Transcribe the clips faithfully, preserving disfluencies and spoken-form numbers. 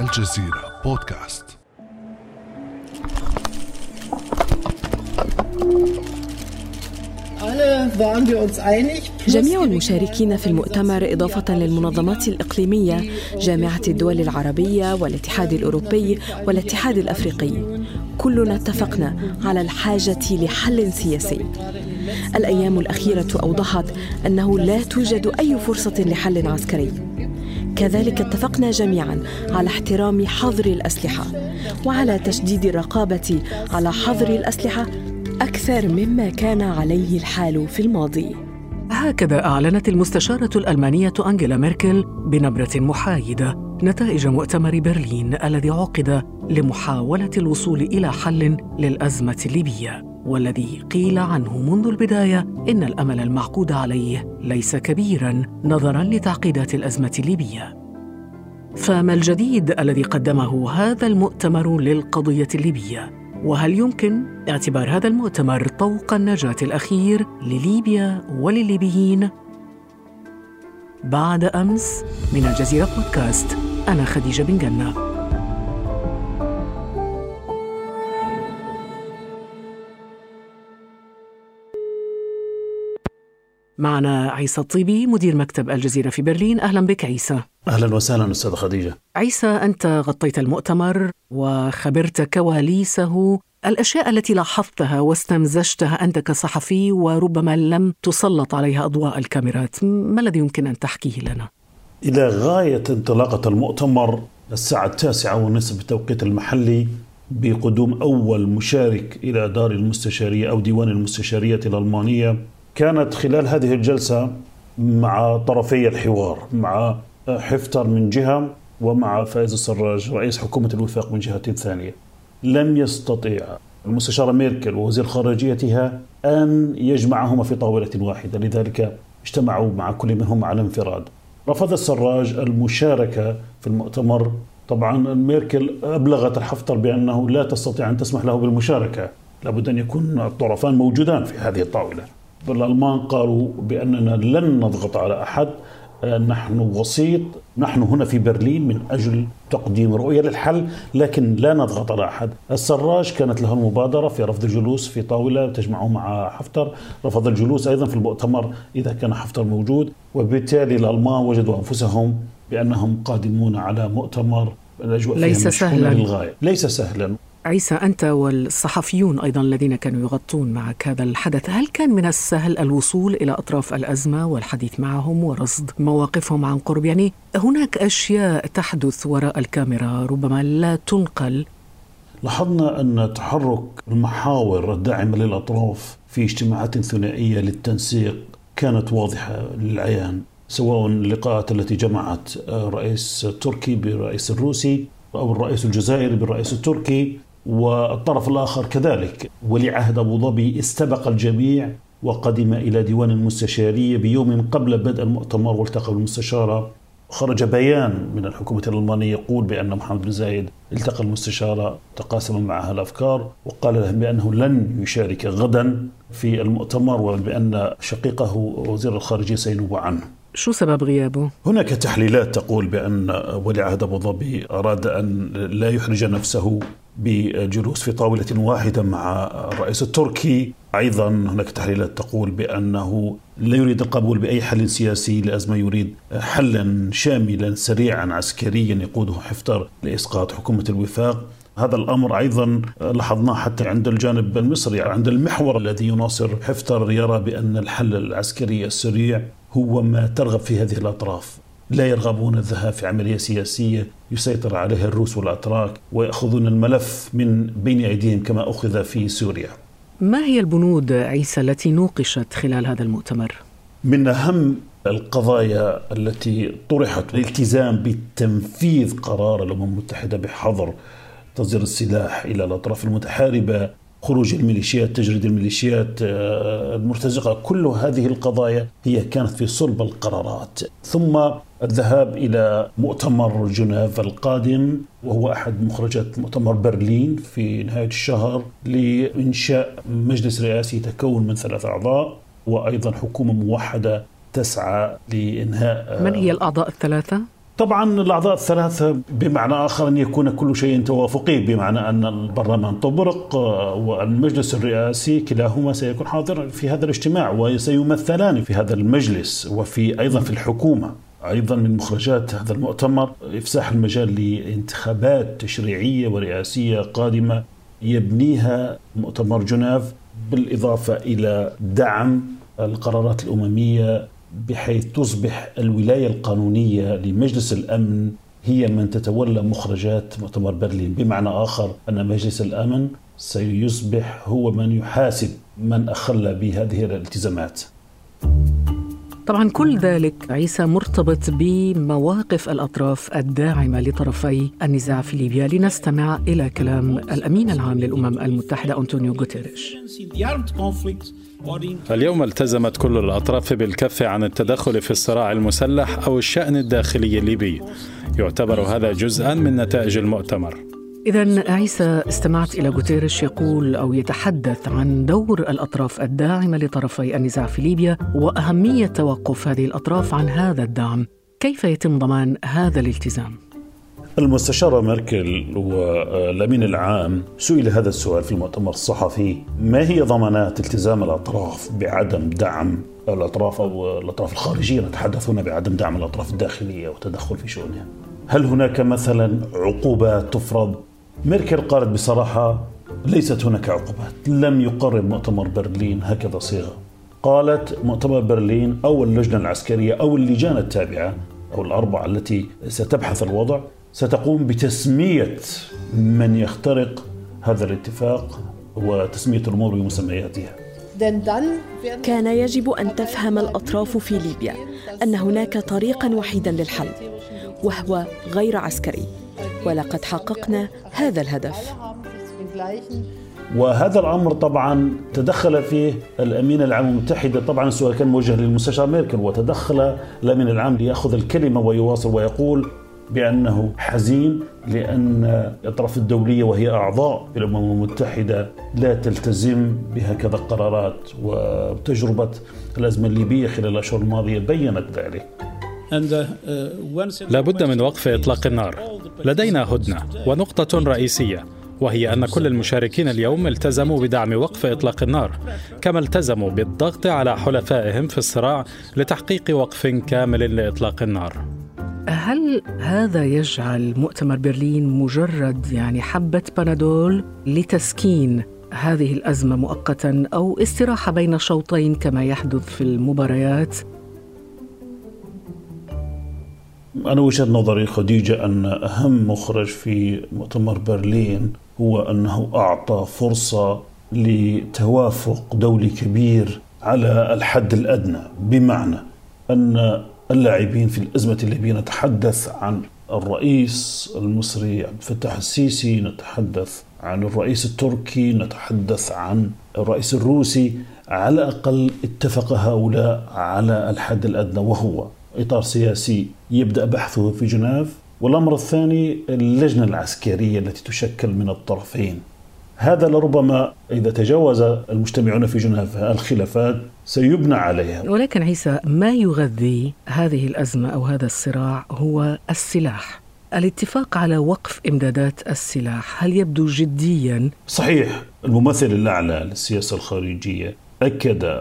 الجزيرة بودكاست. جميع المشاركين في المؤتمر إضافة للمنظمات الإقليمية، جامعة الدول العربية والاتحاد الأوروبي والاتحاد الأفريقي، كلنا اتفقنا على الحاجة لحل سياسي. الأيام الأخيرة أوضحت أنه لا توجد أي فرصة لحل عسكري. كذلك اتفقنا جميعاً على احترام حظر الأسلحة وعلى تشديد الرقابة على حظر الأسلحة أكثر مما كان عليه الحال في الماضي. هكذا أعلنت المستشارة الألمانية أنجيلا ميركل بنبرة محايدة نتائج مؤتمر برلين الذي عقد لمحاولة الوصول إلى حل للأزمة الليبية، والذي قيل عنه منذ البداية إن الأمل المعقود عليه ليس كبيراً نظراً لتعقيدات الأزمة الليبية. فما الجديد الذي قدمه هذا المؤتمر للقضية الليبية؟ وهل يمكن اعتبار هذا المؤتمر طوق النجاة الأخير لليبيا وللليبيين؟ بعد أمس من الجزيرة بودكاست، أنا خديجة بن قنة. معنا عيسى الطيبي، مدير مكتب الجزيرة في برلين. أهلا بك عيسى. أهلا وسهلا أستاذ خديجة. عيسى، أنت غطيت المؤتمر وخبرت كواليسه، الأشياء التي لاحظتها واستمزجتها أنت كصحفي وربما لم تسلط عليها أضواء الكاميرات، ما الذي يمكن أن تحكيه لنا؟ إلى غاية انطلاقة المؤتمر الساعة التاسعة والنصف بالتوقيت المحلي بقدوم أول مشارك إلى دار المستشارية أو ديوان المستشارية الألمانية، كانت خلال هذه الجلسة مع طرفي الحوار، مع حفتر من جهة ومع فائز السراج رئيس حكومة الوفاق من جهة ثانية، لم يستطيع المستشارة ميركل ووزير خارجيتها أن يجمعهما في طاولة واحدة، لذلك اجتمعوا مع كل منهم على انفراد. رفض السراج المشاركة في المؤتمر. طبعا ميركل أبلغت الحفتر بأنه لا تستطيع أن تسمح له بالمشاركة، لابد أن يكون الطرفان موجودان في هذه الطاولة. الألمان قالوا بأننا لن نضغط على أحد، نحن وسيط، نحن هنا في برلين من أجل تقديم رؤية للحل، لكن لا نضغط على أحد. السراج كانت له المبادرة في رفض الجلوس في طاولة تجمعه مع حفتر، رفض الجلوس أيضا في المؤتمر إذا كان حفتر موجود، وبالتالي الألمان وجدوا أنفسهم بأنهم قادمون على مؤتمر الأجواء ليس سهلا للغاية، ليس سهلا. عيسى، أنت والصحفيون أيضاً الذين كانوا يغطون معك هذا الحدث، هل كان من السهل الوصول إلى أطراف الأزمة والحديث معهم ورصد مواقفهم عن قرب؟ يعني هناك أشياء تحدث وراء الكاميرا ربما لا تنقل. لاحظنا أن تحرك المحاور الداعمة للأطراف في اجتماعات ثنائية للتنسيق كانت واضحة للعيان، سواء اللقاءات التي جمعت الرئيس التركي بالرئيس الروسي أو الرئيس الجزائري بالرئيس التركي، والطرف الآخر كذلك. ولي عهد أبوظبي استبق الجميع وقدم إلى ديوان المستشارية بيوم قبل بدء المؤتمر والتقى بالمستشارة. خرج بيان من الحكومة الألمانية يقول بأن محمد بن زايد التقى المستشارة، تقاسم معها الأفكار، وقال لهم بأنه لن يشارك غدا في المؤتمر وبأن شقيقه وزير الخارجية سينوب عنه. شو سبب غيابه؟ هناك تحليلات تقول بأن ولي عهد أبوظبي أراد أن لا يحرج نفسه بجلوس في طاولة واحدة مع الرئيس التركي. أيضا هناك تحليلات تقول بأنه لا يريد القبول بأي حل سياسي لأزمة، يريد حلا شاملا سريعا عسكريا يقوده حفتر لإسقاط حكومة الوفاق. هذا الأمر أيضا لاحظناه حتى عند الجانب المصري، عند المحور الذي يناصر حفتر يرى بأن الحل العسكري السريع هو ما ترغب فيه هذه الأطراف، لا يرغبون الذهاب في عملية سياسية يسيطر عليها الروس والأتراك ويأخذون الملف من بين أيديهم كما أخذ في سوريا. ما هي البنود عيسى التي نوقشت خلال هذا المؤتمر؟ من أهم القضايا التي طرحت الالتزام بتنفيذ قرار الأمم المتحدة بحظر تصدير السلاح إلى الأطراف المتحاربة، خروج الميليشيات، تجريد الميليشيات المرتزقة، كل هذه القضايا هي كانت في صلب القرارات. ثم الذهاب إلى مؤتمر جنيف القادم، وهو أحد مخرجات مؤتمر برلين في نهاية الشهر، لإنشاء مجلس رئاسي يتكون من ثلاث أعضاء وأيضا حكومة موحدة تسعى لإنهاء. من هي الأعضاء الثلاثة؟ طبعا الأعضاء الثلاثة بمعنى آخر أن يكون كل شيء توافقي، بمعنى أن البرلمان تبرق والمجلس الرئاسي كلاهما سيكون حاضر في هذا الاجتماع وسيمثلان في هذا المجلس، وفي أيضا في الحكومة. أيضا من مخرجات هذا المؤتمر إفساح المجال لانتخابات تشريعية ورئاسية قادمة يبنيها مؤتمر جنيف، بالإضافة إلى دعم القرارات الأممية بحيث تصبح الولاية القانونية لمجلس الأمن هي من تتولى مخرجات مؤتمر برلين، بمعنى آخر أن مجلس الأمن سيصبح هو من يحاسب من أخل بهذه الالتزامات. طبعا كل ذلك عيسى مرتبط بمواقف الأطراف الداعمة لطرفي النزاع في ليبيا. لنستمع إلى كلام الأمين العام للأمم المتحدة أنطونيو غوتيريش. اليوم التزمت كل الأطراف بالكف عن التدخل في الصراع المسلح أو الشأن الداخلي الليبي. يعتبر هذا جزءاً من نتائج المؤتمر. إذن عيسى استمعت إلى غوتيريش يقول أو يتحدث عن دور الأطراف الداعمة لطرفي النزاع في ليبيا وأهمية توقف هذه الأطراف عن هذا الدعم. كيف يتم ضمان هذا الالتزام؟ المستشارة ميركل والأمين العام سئل هذا السؤال في المؤتمر الصحفي: ما هي ضمانات التزام الأطراف بعدم دعم الأطراف أو الأطراف الخارجية؟ نتحدث هنا بعدم دعم الأطراف الداخلية وتدخل في شؤونها. هل هناك مثلا عقوبات تفرض؟ ميركل قالت بصراحة: ليست هناك عقوبات، لم يقرر مؤتمر برلين هكذا صيغة. قالت مؤتمر برلين أو اللجنة العسكرية أو اللجان التابعة أو الأربعة التي ستبحث الوضع ستقوم بتسمية من يخترق هذا الاتفاق وتسمية الأمور بمسمياتها. كان يجب أن تفهم الأطراف في ليبيا أن هناك طريقاً وحيداً للحل وهو غير عسكري، ولقد حققنا هذا الهدف. وهذا الأمر طبعاً تدخل فيه الأمين العام المتحدة، طبعاً السؤال كان موجه للمستشار ميركل، وتدخل الأمين العام ليأخذ الكلمة ويواصل ويقول بأنه حزين لأن الأطراف الدولية وهي أعضاء في الأمم المتحدة لا تلتزم بهكذا القرارات، وتجربة الأزمة الليبية خلال الأشهر الماضية بيّنت ذلك. لا بد من وقف إطلاق النار. لدينا هدنة ونقطة رئيسية، وهي أن كل المشاركين اليوم التزموا بدعم وقف إطلاق النار، كما التزموا بالضغط على حلفائهم في الصراع لتحقيق وقف كامل لإطلاق النار. هل هذا يجعل مؤتمر برلين مجرد يعني حبة بنادول لتسكين هذه الأزمة مؤقتاً أو استراحة بين شوطين كما يحدث في المباريات؟ أنا وجهة نظري خديجة أن أهم مخرج في مؤتمر برلين هو أنه أعطى فرصة لتوافق دولي كبير على الحد الأدنى، بمعنى أن اللاعبين في الأزمة الليبية، نتحدث عن الرئيس المصري عبد الفتاح السيسي، نتحدث عن الرئيس التركي، نتحدث عن الرئيس الروسي، على الأقل اتفق هؤلاء على الحد الأدنى وهو إطار سياسي يبدأ بحثه في جنيف. والأمر الثاني اللجنة العسكرية التي تشكل من الطرفين. هذا لربما إذا تجاوز المجتمعون في جنيف الخلافات سيبنى عليها. ولكن عيسى، ما يغذي هذه الأزمة أو هذا الصراع هو السلاح. الاتفاق على وقف إمدادات السلاح هل يبدو جدياً؟ صحيح. الممثل الأعلى للسياسة الخارجية أكد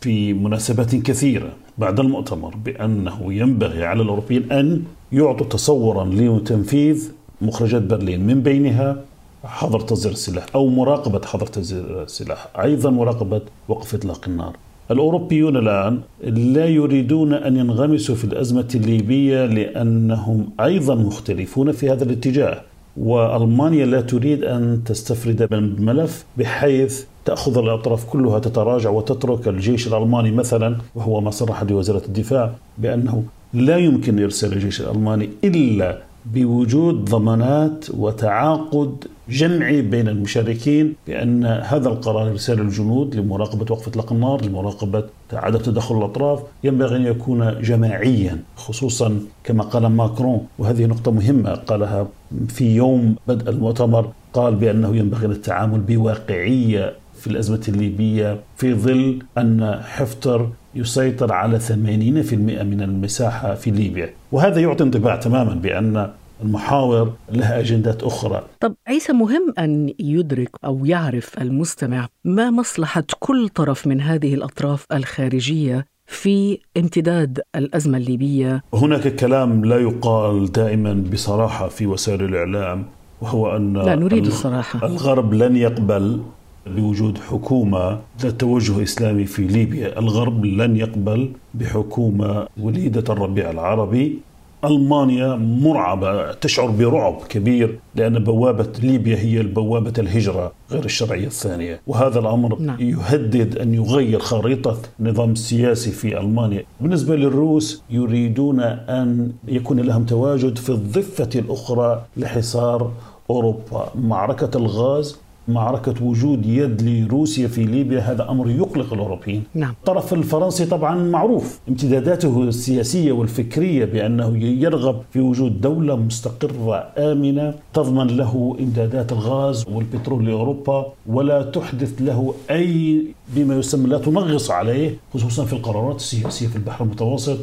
في مناسبات كثيرة بعد المؤتمر بأنه ينبغي على الأوروبيين أن يعطوا تصوراً لتنفيذ مخرجات برلين، من بينها حظر تصدير السلاح أو مراقبة حظر تصدير السلاح، أيضا مراقبة وقف إطلاق النار. الأوروبيون الآن لا يريدون أن ينغمسوا في الأزمة الليبية لأنهم أيضا مختلفون في هذا الاتجاه، وألمانيا لا تريد أن تستفرد من الملف بحيث تأخذ الأطراف كلها تتراجع وتترك الجيش الألماني مثلا، وهو ما صرح لوزارة الدفاع بأنه لا يمكن إرسال الجيش الألماني إلا بوجود ضمانات وتعاقد جمعي بين المشاركين بأن هذا القرار إرسال الجنود لمراقبة وقف إطلاق النار، لمراقبة عدم تدخل الأطراف، ينبغي أن يكون جماعيا، خصوصا كما قال ماكرون، وهذه نقطة مهمة قالها في يوم بدء المؤتمر، قال بأنه ينبغي التعامل بواقعية في الأزمة الليبية في ظل أن حفتر يسيطر على ثمانين بالمئة من المساحة في ليبيا، وهذا يعطي انطباع تماما بأن المحاور لها أجندات أخرى. طب عيسى، مهم أن يدرك أو يعرف المستمع ما مصلحة كل طرف من هذه الأطراف الخارجية في امتداد الأزمة الليبية. هناك كلام لا يقال دائما بصراحة في وسائل الإعلام، وهو أن لا نريد الصراحة. الغرب لن يقبل بوجود حكومة ذات توجه إسلامي في ليبيا، الغرب لن يقبل بحكومة وليدة الربيع العربي. ألمانيا مرعبة، تشعر برعب كبير لأن بوابة ليبيا هي بوابة الهجرة غير الشرعية الثانية، وهذا الأمر نعم. يهدد أن يغير خريطة نظام سياسي في ألمانيا. بالنسبة للروس يريدون أن يكون لهم تواجد في الضفة الأخرى لحصار أوروبا. معركة الغاز، معركة وجود يد لروسيا في ليبيا، هذا أمر يقلق الأوروبيين. نعم. الطرف الفرنسي طبعا معروف امتداداته السياسية والفكرية بأنه يرغب في وجود دولة مستقرة آمنة تضمن له إمدادات الغاز والبترول لأوروبا، ولا تحدث له أي بما يسمى لا تنغص عليه، خصوصا في القرارات السياسية في البحر المتوسط.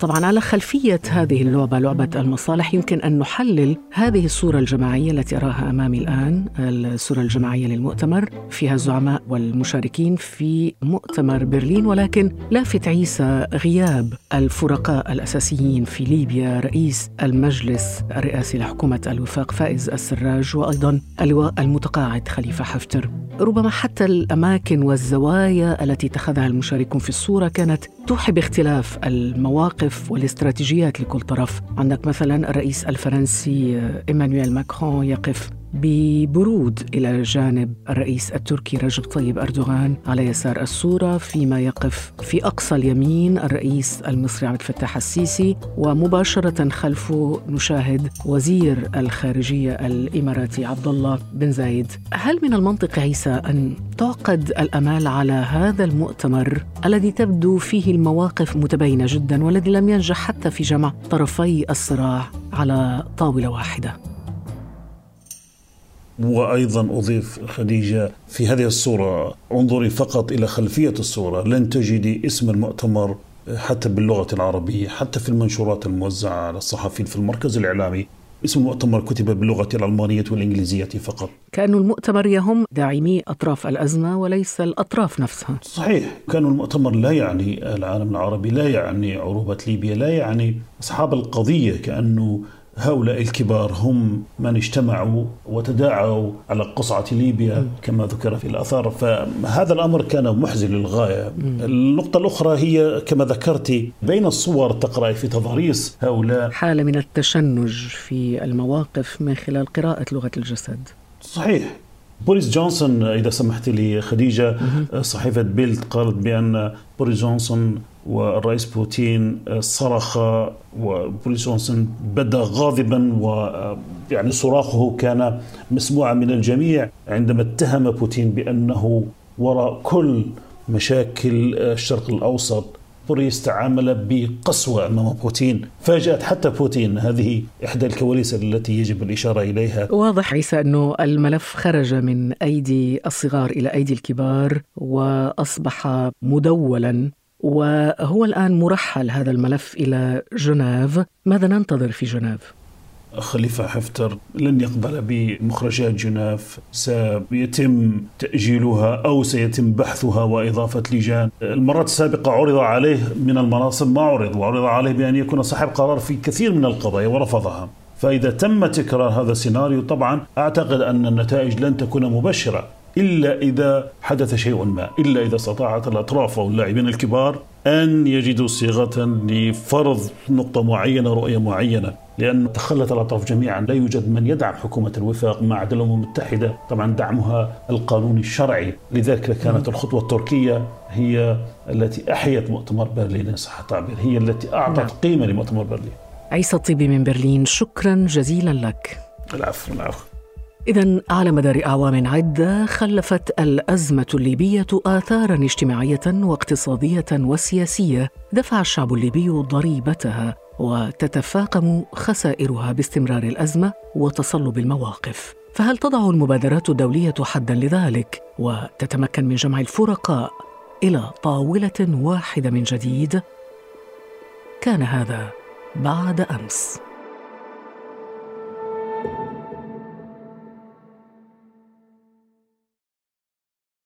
طبعا على خلفية هذه اللعبة، لعبة المصالح، يمكن أن نحلل هذه الصورة الجماعية التي أراها أمامي الآن، الصورة الجماعية للمؤتمر فيها الزعماء والمشاركين في مؤتمر برلين. ولكن لافت عيسى غياب الفرقاء الأساسيين في ليبيا، رئيس المجلس الرئاسي لحكومة الوفاق فائز السراج، وأيضا اللواء المتقاعد خليفة حفتر. ربما حتى الأماكن والزوايا التي اتخذها المشاركون في الصورة كانت توحي باختلاف المواقف والاستراتيجيات لكل طرف. عندك مثلا الرئيس الفرنسي إيمانويل ماكرون يقف ببرود إلى جانب الرئيس التركي رجب طيب أردوغان على يسار الصورة، فيما يقف في أقصى اليمين الرئيس المصري عبد الفتاح السيسي، ومباشرة خلفه نشاهد وزير الخارجية الإماراتي عبد الله بن زايد. هل من المنطق عيسى أن تعقد الأمال على هذا المؤتمر الذي تبدو فيه المواقف متباينة جدا، والذي لم ينجح حتى في جمع طرفي الصراع على طاولة واحدة؟ وأيضا أضيف خديجة، في هذه الصورة انظري فقط إلى خلفية الصورة، لن تجدي اسم المؤتمر حتى باللغة العربية، حتى في المنشورات الموزعة على الصحفيين في المركز الإعلامي اسم المؤتمر كتب باللغة الألمانية والإنجليزية فقط. كأن المؤتمر يهم داعمي أطراف الأزمة وليس الأطراف نفسها. صحيح، كأن المؤتمر لا يعني العالم العربي، لا يعني عروبة ليبيا، لا يعني أصحاب القضية، كأنه هؤلاء الكبار هم من اجتمعوا وتداعوا على قصعة ليبيا كما ذكر في الأثار. فهذا الأمر كان محزن للغاية. النقطة الأخرى هي كما ذكرتي، بين الصور تقرأ في تضاريس هؤلاء حالة من التشنج في المواقف من خلال قراءة لغة الجسد. صحيح. بوريس جونسون، إذا سمحت لي خديجة، صحيفة بيلد قالت بأن بوريس جونسون والرئيس بوتين صرخ، وبوريس جونسون بدأ غاضبا، ويعني صراخه كان مسموعا من الجميع عندما اتهم بوتين بأنه وراء كل مشاكل الشرق الأوسط. بوريس تعامل بقسوة أمام بوتين، فاجأت حتى بوتين. هذه إحدى الكواليس التي يجب الإشارة إليها. واضح عيسى أنه الملف خرج من أيدي الصغار إلى أيدي الكبار وأصبح مدولا، وهو الآن مرحل هذا الملف إلى جنيف. ماذا ننتظر في جنيف؟ خليفة حفتر لن يقبل بمخرجات جنيف، سيتم تأجيلها أو سيتم بحثها وإضافة لجان. المرات السابقة عرض عليه من المناصب ما عرض، وعرض عليه بأن يكون صاحب قرار في كثير من القضايا ورفضها. فإذا تم تكرار هذا السيناريو طبعا أعتقد أن النتائج لن تكون مبشرة، إلا إذا حدث شيء ما، إلا إذا استطاعت الأطراف واللاعبين الكبار أن يجدوا صيغة لفرض نقطة معينة، رؤية معينة، لأن تخلت الأطراف جميعا. لا يوجد من يدعم حكومة الوفاق ما عدا الأمم المتحدة، طبعا دعمها القانون الشرعي. لذلك كانت الخطوة التركية هي التي أحيت مؤتمر برلين، إن صح التعبير، هي التي أعطت قيمة لمؤتمر برلين. عيسى الطيبي من برلين، شكرا جزيلا لك. العفو العفو. إذن على مدار أعوام عدة خلفت الأزمة الليبية آثاراً اجتماعية واقتصادية وسياسية دفع الشعب الليبي ضريبتها، وتتفاقم خسائرها باستمرار الأزمة وتصلب المواقف. فهل تضع المبادرات الدولية حداً لذلك وتتمكن من جمع الفرقاء إلى طاولة واحدة من جديد؟ كان هذا بعد أمس.